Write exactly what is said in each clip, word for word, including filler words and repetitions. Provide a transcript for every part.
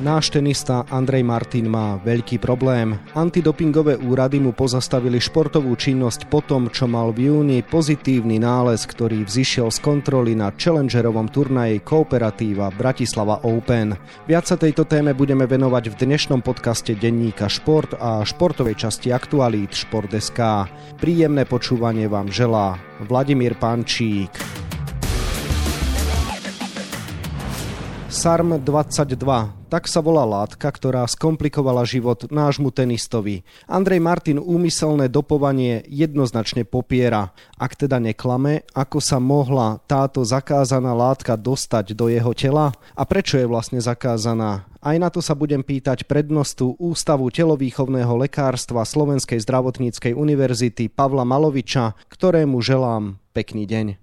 Náš tenista Andrej Martin má veľký problém. Antidopingové úrady mu pozastavili športovú činnosť po tom, čo mal v júni pozitívny nález, ktorý vzišiel z kontroly na challengerovom turnaji Kooperativa Bratislava Open. Viac sa tejto téme budeme venovať v dnešnom podcaste denníka Šport a športovej časti aktualít šport bodka es ká. Príjemné počúvanie vám želá Vladimír Pančík. SARM dvadsaťdva. Tak sa volá látka, ktorá skomplikovala život nášmu tenistovi. Andrej Martin úmyselné dopovanie jednoznačne popiera. Ak teda neklame, ako sa mohla táto zakázaná látka dostať do jeho tela a prečo je vlastne zakázaná? Aj na to sa budem pýtať prednostu Ústavu telovýchovného lekárstva Slovenskej zdravotníckej univerzity Pavla Maloviča, ktorému želám pekný deň.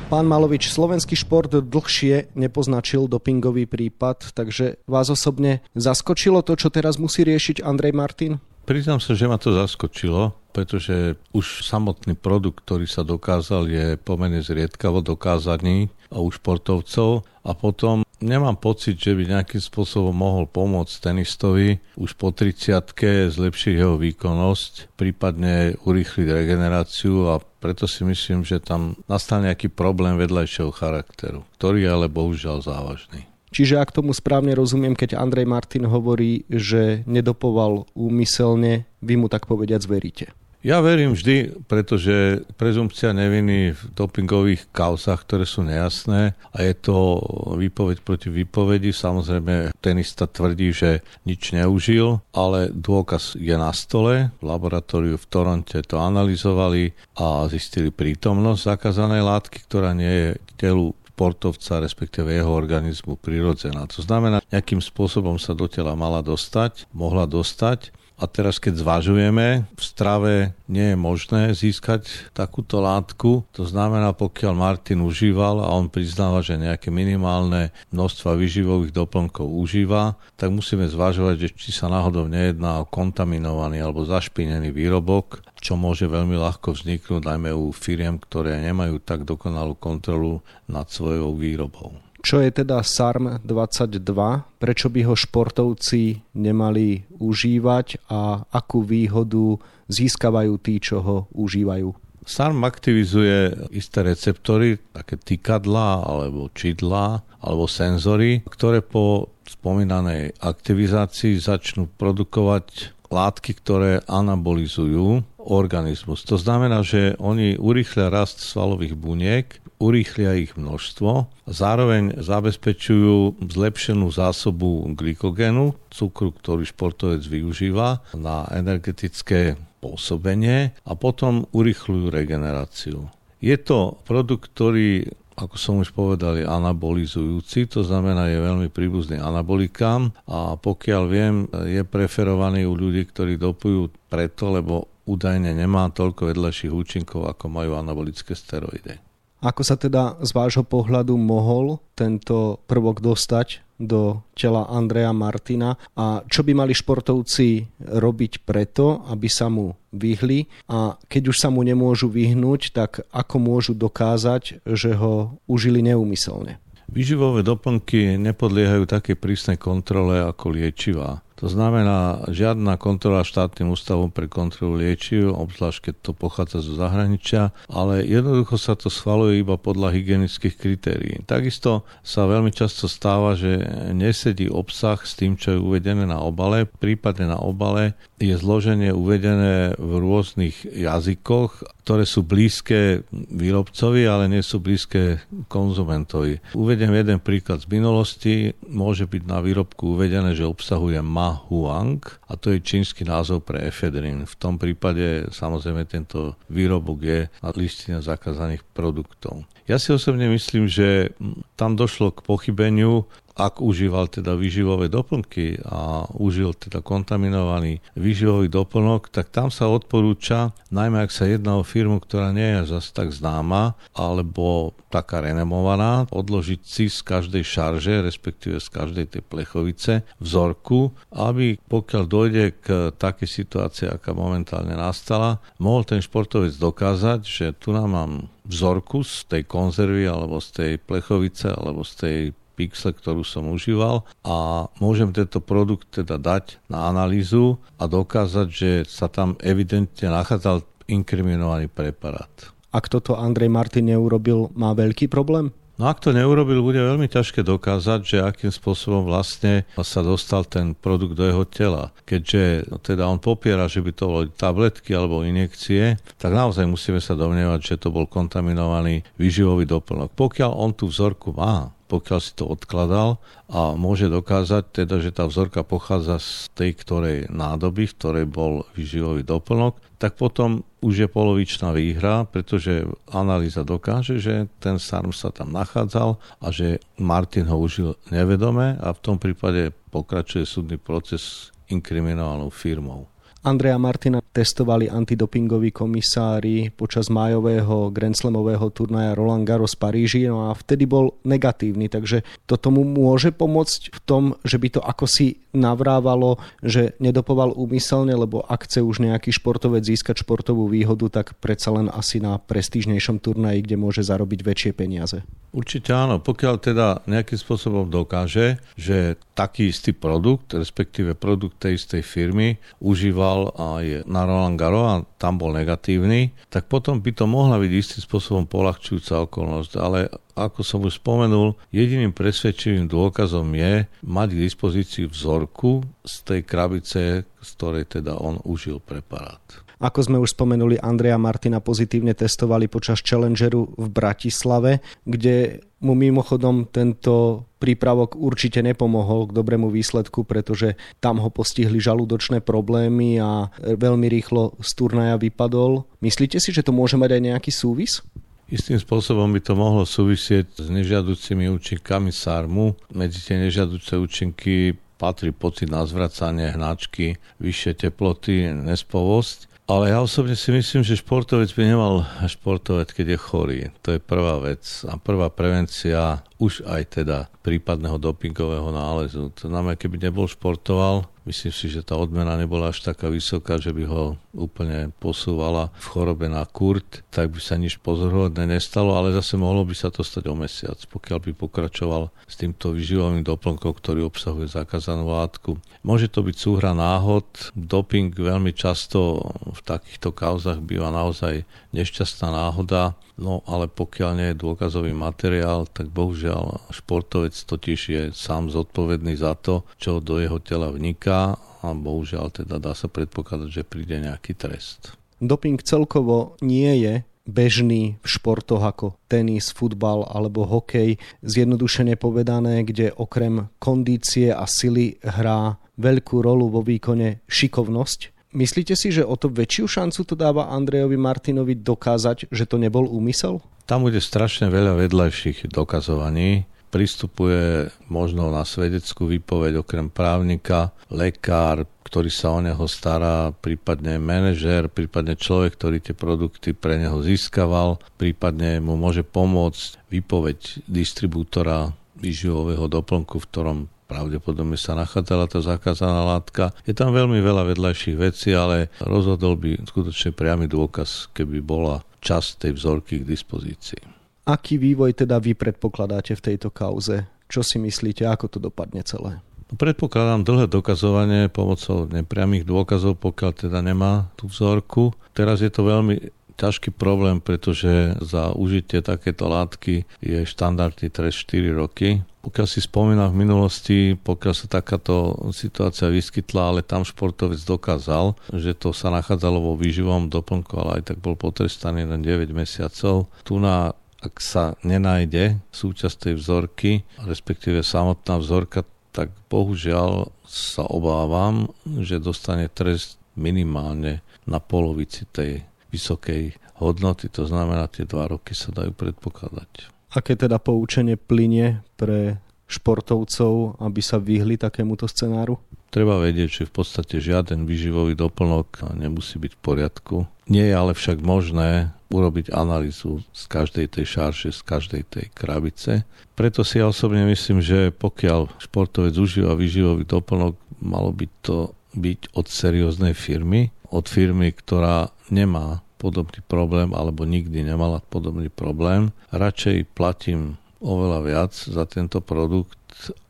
Pán Malovič, slovenský šport dlhšie nepoznačil dopingový prípad, takže vás osobne zaskočilo to, čo teraz musí riešiť Andrej Martin? Priznám sa, že ma to zaskočilo, pretože už samotný produkt, ktorý sa dokázal, je pomerne zriedkavo dokázaný u športovcov a potom nemám pocit, že by nejakým spôsobom mohol pomôcť tenistovi už po tridsiatke zlepšiť jeho výkonnosť, prípadne urýchliť regeneráciu a preto si myslím, že tam nastal nejaký problém vedľajšieho charakteru, ktorý je ale bohužiaľ závažný. Čiže ak tomu správne rozumiem, keď Andrej Martin hovorí, že nedopoval úmyselne, vy mu tak povediac veríte? Ja verím vždy, pretože prezumpcia neviny v dopingových kauzách, ktoré sú nejasné a je to výpoveď proti výpovedi. Samozrejme, tenista tvrdí, že nič neužil, ale dôkaz je na stole. V laboratóriu v Toronte to analyzovali a zistili prítomnosť zakázanej látky, ktorá nie je telu športovca, respektíve jeho organizmu prirodzená. To znamená, nejakým spôsobom sa do tela mala dostať, mohla dostať a teraz keď zvažujeme, v strave nie je možné získať takúto látku. To znamená, pokiaľ Martin užíval a on priznáva, že nejaké minimálne množstva výživových doplnkov užíva, tak musíme zvažovať, že či sa náhodou nejedná o kontaminovaný alebo zašpinený výrobok, čo môže veľmi ľahko vzniknúť najmä u firiem, ktoré nemajú tak dokonalú kontrolu nad svojou výrobou. Čo je teda SARM dvadsaťdva? Prečo by ho športovci nemali užívať a akú výhodu získavajú tí, čo ho užívajú? SARM aktivizuje isté receptory, také tykadlá alebo čidlá alebo senzory, ktoré po spomínanej aktivizácii začnú produkovať látky, ktoré anabolizujú organizmus. To znamená, že oni urýchlia rast svalových buniek, urýchlia ich množstvo a zároveň zabezpečujú zlepšenú zásobu glykogénu, cukru, ktorý športovec využíva na energetické pôsobenie a potom urýchľujú regeneráciu. Je to produkt, ktorý, ako som už povedal, je anabolizujúci, to znamená, je veľmi príbuzný anabolikám a pokiaľ viem, je preferovaný u ľudí, ktorí dopujú preto, lebo údajne nemá toľko vedľajších účinkov, ako majú anabolické steroidy. Ako sa teda z vášho pohľadu mohol tento prvok dostať do tela Andreja Martina a čo by mali športovci robiť preto, aby sa mu vyhli a keď už sa mu nemôžu vyhnúť, tak ako môžu dokázať, že ho užili neúmyselne? Výživové doplnky nepodliehajú také prísnej kontrole ako liečivá. To znamená, žiadna kontrola štátnym ústavom pre kontrolu liečiv, obzvlášť keď to pochádza zo zahraničia, ale jednoducho sa to schvaľuje iba podľa hygienických kritérií. Takisto sa veľmi často stáva, že nesedí obsah s tým, čo je uvedené na obale. Prípadne na obale je zloženie uvedené v rôznych jazykoch, ktoré sú blízke výrobcovi, ale nie sú blízke konzumentovi. Uvediem jeden príklad z minulosti. Môže byť na výrobku uvedené, že obsahuje ma Huang a to je čínsky názov pre efedrín. V tom prípade samozrejme tento výrobok je na listine zakázaných produktov. Ja si osobne myslím, že tam došlo k pochybeniu ak užíval teda výživové doplnky a užil teda kontaminovaný výživový doplnok, tak tam sa odporúča, najmä ak sa jedná o firmu, ktorá nie je zase tak známa alebo taká renomovaná, odložiť si z každej šarže, respektíve z každej tej plechovice vzorku, aby pokiaľ dojde k takej situácii, aká momentálne nastala, mohol ten športovec dokázať, že tu nám mám vzorku z tej konzervy alebo z tej plechovice alebo z tej pixle, ktorú som užíval, a môžem tento produkt teda dať na analýzu a dokázať, že sa tam evidentne nachádzal inkriminovaný preparát. Ak toto Andrej Martin neurobil, má veľký problém? No ak to neurobil, bude veľmi ťažké dokázať, že akým spôsobom vlastne sa dostal ten produkt do jeho tela. Keďže no teda on popiera, že by to boli tabletky alebo injekcie, tak naozaj musíme sa domnievať, že to bol kontaminovaný výživový doplnok. Pokiaľ on tú vzorku má, pokiaľ si to odkladal a môže dokázať teda, že tá vzorka pochádza z tej ktorej nádoby, v ktorej bol výživový doplnok, tak potom už je polovičná výhra, pretože analýza dokáže, že ten SARM sa tam nachádzal a že Martin ho užil nevedome, a v tom prípade pokračuje súdny proces inkriminovanou firmou. Andreja Martina testovali antidopingoví komisári počas májového Grand Slamového turnaja Roland Garros v Paríži, no a vtedy bol negatívny, takže to tomu môže pomôcť v tom, že by to akosi navrávalo, že nedopoval úmyselne, lebo ak chce už nejaký športovec získať športovú výhodu, tak predsa len asi na prestížnejšom turnaji, kde môže zarobiť väčšie peniaze. Určite áno, pokiaľ teda nejakým spôsobom dokáže, že taký istý produkt, respektíve produkt tej istej firmy užíva a je na Roland Garros a tam bol negatívny, tak potom by to mohla byť istým spôsobom poľahčujúca okolnosť. Ale ako som už spomenul, jediným presvedčivým dôkazom je mať k dispozícii vzorku z tej krabice, z ktorej teda on užil preparát. Ako sme už spomenuli, Andreja Martina pozitívne testovali počas Challengeru v Bratislave, kde mu mimochodom tento prípravok určite nepomohol k dobrému výsledku, pretože tam ho postihli žalúdočné problémy a veľmi rýchlo z turnaja vypadol. Myslíte si, že to môže mať aj nejaký súvis? Istým spôsobom by to mohlo súvisieť s nežiaducimi účinkami SARMu. Medzi tie nežiaduce účinky patrí pocit na zvracanie, hnačky, vyššie teploty, nespavosť. Ale ja osobne si myslím, že športovec by nemal športovať, keď je chorý. To je prvá vec a prvá prevencia už aj teda prípadného dopingového nálezu. To znamená, keby nebol športoval, myslím si, že tá odmena nebola až taká vysoká, že by ho úplne posúvala v chorobe na kurt, tak by sa nič pozoruhodné nestalo, ale zase mohlo by sa to stať o mesiac, pokiaľ by pokračoval s týmto výživovým doplnkom, ktorý obsahuje zakázanú látku. Môže to byť súhra náhod. Doping veľmi často v takýchto kauzach býva naozaj nešťastná náhoda, no ale pokiaľ nie je dôkazový materiál, tak bohužiaľ športovec totiž je sám zodpovedný za to, čo do jeho tela vniká, a bohužiaľ teda dá sa predpokladať, že príde nejaký trest. Doping celkovo nie je bežný v športoch ako tenis, futbal alebo hokej, zjednodušene povedané, kde okrem kondície a sily hrá veľkú rolu vo výkone šikovnosť. Myslíte si, že o to väčšiu šancu to dáva Andrejovi Martinovi dokázať, že to nebol úmysel? Tam bude strašne veľa vedľajších dokazovaní. Pristupuje možno na svedeckú výpoveď okrem právnika lekár, ktorý sa o neho stará, prípadne manažér, prípadne človek, ktorý tie produkty pre neho získaval, prípadne mu môže pomôcť výpoveď distribútora výživového doplnku, v ktorom pravdepodobne sa nachádzala tá zakázaná látka. Je tam veľmi veľa vedľajších vecí, ale rozhodol by skutočne priamy dôkaz, keby bola časť tej vzorky k dispozícii. Aký vývoj teda vy predpokladáte v tejto kauze? Čo si myslíte, ako to dopadne celé? Predpokladám dlhé dokazovanie pomocou nepriamých dôkazov, pokiaľ teda nemá tú vzorku. Teraz je to veľmi ťažký problém, pretože za užitie takéto látky je štandardný trest štyri roky. Pokiaľ si spomínam v minulosti, pokiaľ sa takáto situácia vyskytla, ale tam športovec dokázal, že to sa nachádzalo vo výživovom doplnku, ale aj tak bol potrestaný na deväť mesiacov. Tu na Ak sa nenájde súčasť tej vzorky, respektíve samotná vzorka, tak bohužiaľ sa obávam, že dostane trest minimálne na polovici tej vysokej hodnoty. To znamená, tie dva roky sa dajú predpokladať. Aké teda poučenie plynie pre športovcov, aby sa vyhli takémuto scenáru? Treba vedieť, že v podstate žiaden výživový doplnok nemusí byť v poriadku. Nie je ale však možné urobiť analýzu z každej tej šarže, z každej tej krabice. Preto si ja osobne myslím, že pokiaľ športovec užíva výživový doplnok, malo by to byť od serióznej firmy, od firmy, ktorá nemá podobný problém alebo nikdy nemala podobný problém. Radšej platím oveľa viac za tento produkt,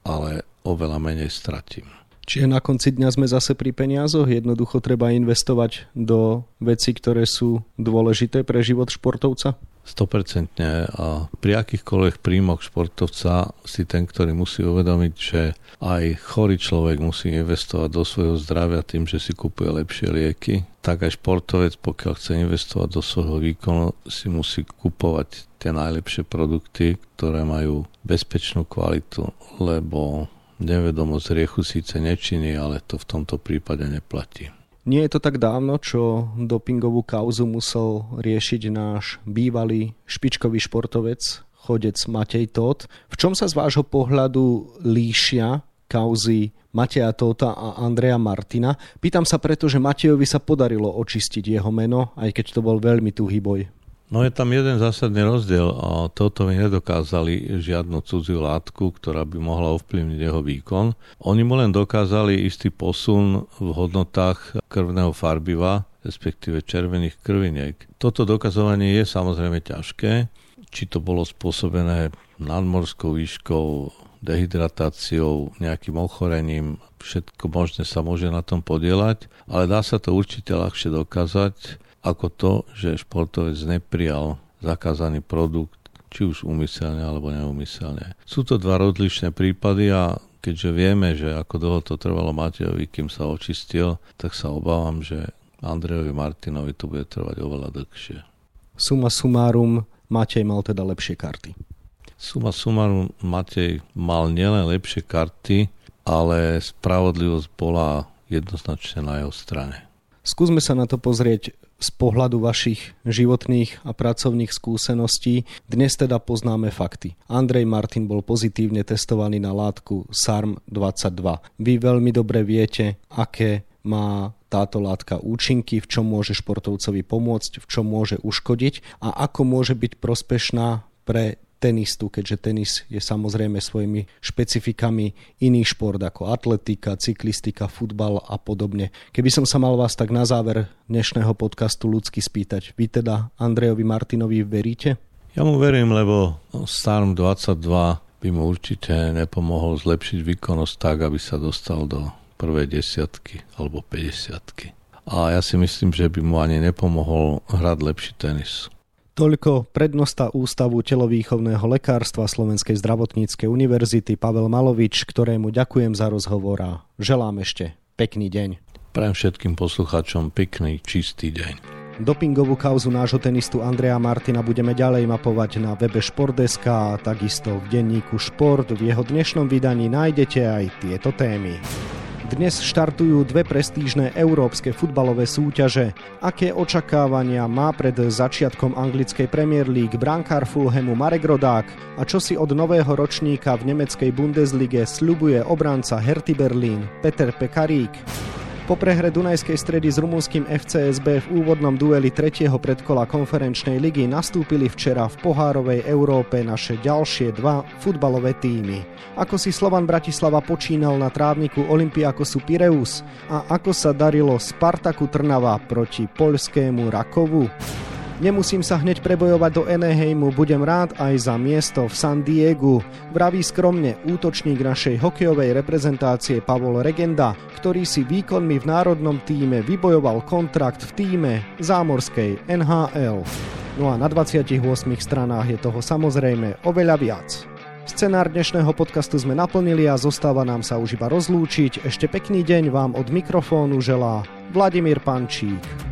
ale oveľa menej stratím. Čiže na konci dňa sme zase pri peniazoch, jednoducho treba investovať do vecí, ktoré sú dôležité pre život športovca? sto percent. A pri akýchkoľvek príjmoch športovca si ten, ktorý musí uvedomiť, že aj chorý človek musí investovať do svojho zdravia tým, že si kupuje lepšie lieky, tak aj športovec, pokiaľ chce investovať do svojho výkonu, si musí kupovať tie najlepšie produkty, ktoré majú bezpečnú kvalitu, lebo nevedomosť riechu síce nečiní, ale to v tomto prípade neplatí. Nie je to tak dávno, čo dopingovú kauzu musel riešiť náš bývalý špičkový športovec, chodec Matej Tóth. V čom sa z vášho pohľadu líšia kauzy Mateja Tótha a Andreja Martina? Pýtam sa preto, že Matejovi sa podarilo očistiť jeho meno, aj keď to bol veľmi tuhý boj. No je tam jeden zásadný rozdiel. Tóthovi nedokázali žiadnu cudziu látku, ktorá by mohla ovplyvniť jeho výkon. Oni mu len dokázali istý posun v hodnotách krvného farbiva, respektíve červených krviniek. Toto dokazovanie je samozrejme ťažké, či to bolo spôsobené nadmorskou výškou, dehydratáciou, nejakým ochorením, všetko možné sa môže na tom podieľať, ale dá sa to určite ľahšie dokázať, ako to, že športovec neprijal zakázaný produkt, či už úmyselne alebo neúmyselne. Sú to dva rozličné prípady a keďže vieme, že ako dlho to trvalo Matejovi, kým sa očistil, tak sa obávam, že Andrejovi Martinovi to bude trvať oveľa dlhšie. Suma sumárum, Matej mal teda lepšie karty. Suma sumárum, Matej mal nielen lepšie karty, ale spravodlivosť bola jednoznačne na jeho strane. Skúsme sa na to pozrieť z pohľadu vašich životných a pracovných skúseností. Dnes teda poznáme fakty. Andrej Martin bol pozitívne testovaný na látku SARM dvadsaťdva. Vy veľmi dobre viete, aké má táto látka účinky, v čom môže športovcovi pomôcť, v čom môže uškodiť a ako môže byť prospešná pre tenistu, keďže tenis je samozrejme svojimi špecifikami iný šport ako atletika, cyklistika, futbal a podobne. Keby som sa mal vás tak na záver dnešného podcastu ľudsky spýtať, vy teda Andrejovi Martinovi veríte? Ja mu verím, lebo SARM dvadsaťdva by mu určite nepomohol zlepšiť výkonnosť tak, aby sa dostal do prvej desiatky alebo päťdesiatky. A ja si myslím, že by mu ani nepomohol hrať lepší tenis. Toľko prednosta Ústavu telovýchovného lekárstva Slovenskej zdravotníckej univerzity Pavel Malovič, ktorému ďakujem za rozhovor a želám ešte pekný deň. Prajem všetkým poslucháčom pekný, čistý deň. Dopingovú kauzu nášho tenistu Andreja Martina budeme ďalej mapovať na webe šport bodka es ká a takisto v denníku Šport. V jeho dnešnom vydaní nájdete aj tieto témy. Dnes štartujú dve prestížne európske futbalové súťaže. Aké očakávania má pred začiatkom anglickej Premier League brankár Fulhamu Marek Rodák a čo si od nového ročníka v nemeckej Bundeslige sľubuje obranca Herthy Berlín Peter Pekarík? Po prehre Dunajskej Stredy s rumunským ef cé es bé v úvodnom dueli tretieho predkola konferenčnej ligy nastúpili včera v pohárovej Európe naše ďalšie dva futbalové tímy. Ako si Slovan Bratislava počínal na trávniku Olympiakosu Pireus a ako sa darilo Spartaku Trnava proti poľskému Rakovu? Nemusím sa hneď prebojovať do Anaheimu, budem rád aj za miesto v San Diegu, vraví skromne útočník našej hokejovej reprezentácie Pavol Regenda, ktorý si výkonmi v národnom tíme vybojoval kontrakt v tíme zámorskej en há el. No a na dvadsiatich ôsmich stranách je toho samozrejme oveľa viac. Scenár dnešného podcastu sme naplnili a zostáva nám sa už iba rozlúčiť. Ešte pekný deň vám od mikrofónu želá Vladimír Pančík.